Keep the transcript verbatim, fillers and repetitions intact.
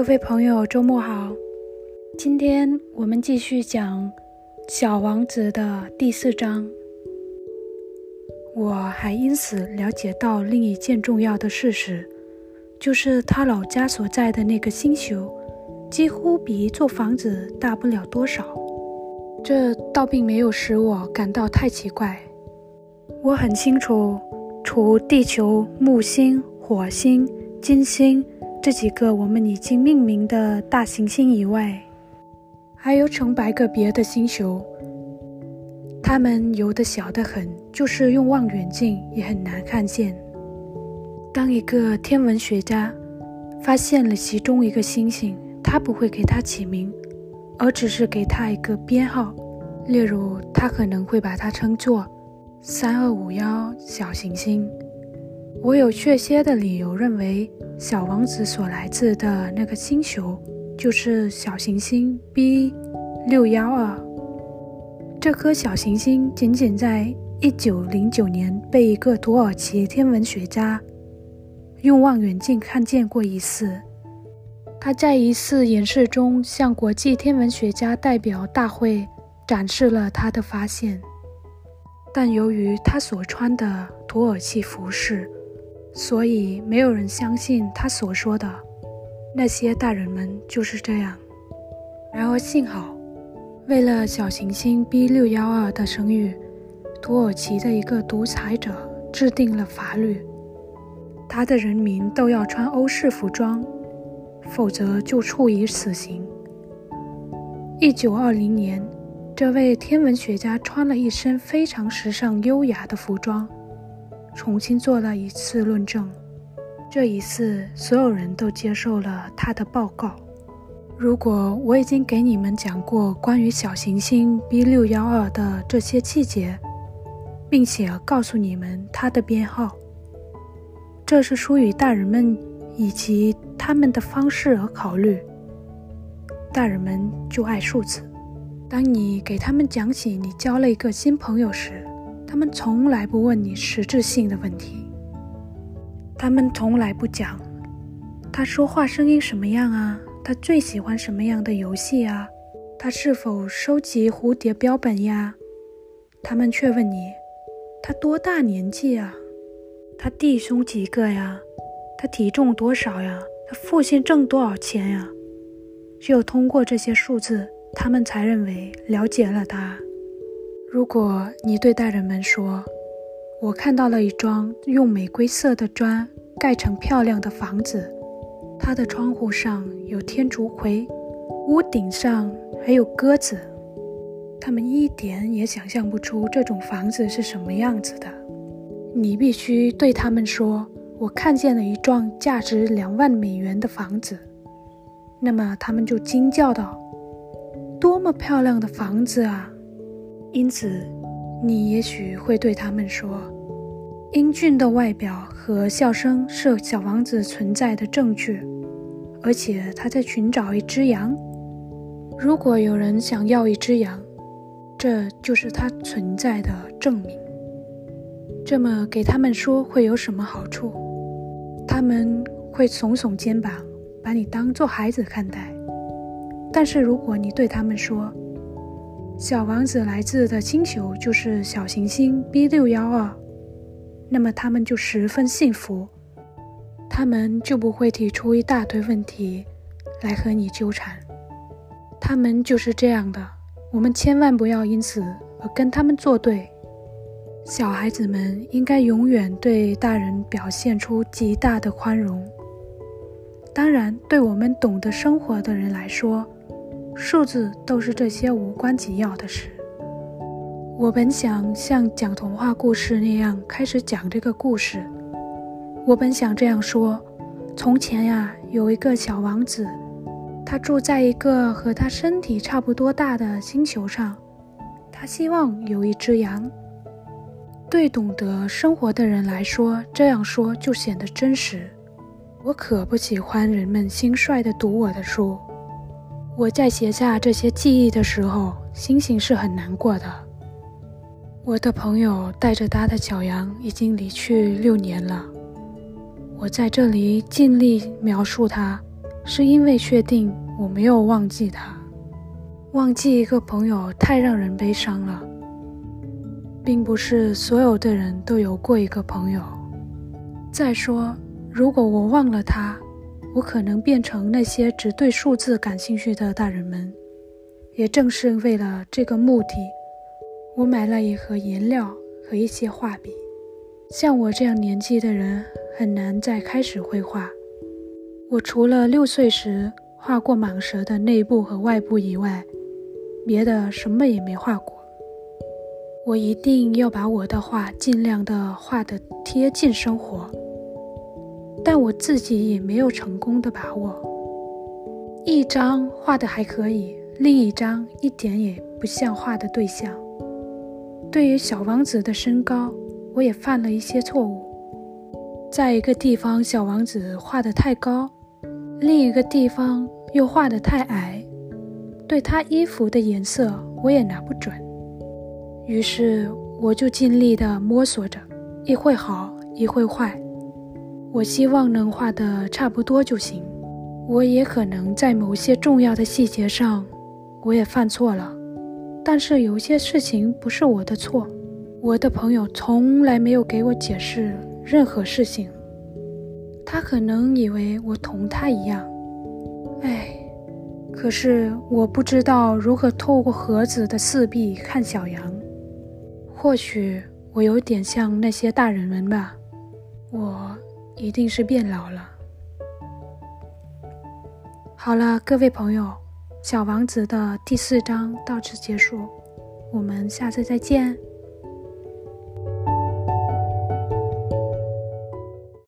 各位朋友，周末好。今天我们继续讲小王子的第四章。我还因此了解到另一件重要的事实，就是他老家所在的那个星球几乎比一座房子大不了多少。这倒并没有使我感到太奇怪。我很清楚，除地球、木星、火星、金星这几个我们已经命名的大行星以外，还有成百个别的星球，它们有的小得很，就是用望远镜也很难看见。当一个天文学家发现了其中一个星星，他不会给它起名，而只是给它一个编号，例如他可能会把它称作三二五一小行星。我有确切的理由认为小王子所来自的那个星球就是小行星 B 六一二。 这颗小行星仅仅在一九零九年被一个土耳其天文学家用望远镜看见过一次。他在一次演示中向国际天文学家代表大会展示了他的发现，但由于他所穿的土耳其服饰，所以没有人相信他所说的。那些大人们就是这样。然而幸好，为了小行星 B 六一二 的生育，土耳其的一个独裁者制定了法律，他的人民都要穿欧式服装，否则就处以死刑。一九二零年，这位天文学家穿了一身非常时尚优雅的服装，重新做了一次论证。这一次，所有人都接受了他的报告。如果我已经给你们讲过关于小行星 B 六一二 的这些细节，并且告诉你们它的编号，这是出于大人们以及他们的方式而考虑。大人们就爱数字。当你给他们讲起你交了一个新朋友时，他们从来不问你实质性的问题。他们从来不讲他说话声音什么样啊，他最喜欢什么样的游戏啊，他是否收集蝴蝶标本呀。他们却问你，他多大年纪啊，他弟兄几个呀，他体重多少呀，他父亲挣多少钱呀。只有通过这些数字，他们才认为了解了他。如果你对大人们说，我看到了一幢用玫瑰色的砖盖成漂亮的房子，它的窗户上有天竺葵，屋顶上还有鸽子，他们一点也想象不出这种房子是什么样子的。你必须对他们说，我看见了一幢价值两万美元的房子，那么他们就惊叫道，多么漂亮的房子啊。因此你也许会对他们说，英俊的外表和笑声是小王子存在的证据，而且他在寻找一只羊。如果有人想要一只羊，这就是他存在的证明。这么给他们说会有什么好处？他们会耸耸肩膀，把你当作孩子看待。但是如果你对他们说，小王子来自的星球就是小行星 B 六一二， 那么他们就十分幸福，他们就不会提出一大堆问题来和你纠缠。他们就是这样的，我们千万不要因此而跟他们作对。小孩子们应该永远对大人表现出极大的宽容。当然，对我们懂得生活的人来说，数字都是这些无关紧要的事。我本想像讲童话故事那样开始讲这个故事。我本想这样说，从前呀，有一个小王子，他住在一个和他身体差不多大的星球上，他希望有一只羊。对懂得生活的人来说，这样说就显得真实。我可不喜欢人们轻率地读我的书。我在写下这些记忆的时候，心情是很难过的。我的朋友带着他的小羊已经离去六年了。我在这里尽力描述他，是因为确定我没有忘记他。忘记一个朋友太让人悲伤了，并不是所有的人都有过一个朋友。再说，如果我忘了他，我可能变成那些只对数字感兴趣的大人们。也正是为了这个目的，我买了一盒颜料和一些画笔。像我这样年纪的人很难再开始绘画。我除了六岁时画过蟒蛇的内部和外部以外，别的什么也没画过。我一定要把我的画尽量的画得贴近生活，但我自己也没有成功的把握。一张画得还可以，另一张一点也不像画的对象。对于小王子的身高，我也犯了一些错误。在一个地方，小王子画得太高，另一个地方又画得太矮。对他衣服的颜色，我也拿不准。于是我就尽力地摸索着，一会好，一会坏。我希望能画得差不多就行。我也可能在某些重要的细节上，我也犯错了，但是有些事情不是我的错。我的朋友从来没有给我解释任何事情，他可能以为我同他一样。哎，可是我不知道如何透过盒子的四壁看小羊。或许我有点像那些大人们吧，我一定是变老了。好了，各位朋友，小王子的第四章到此结束，我们下次再见。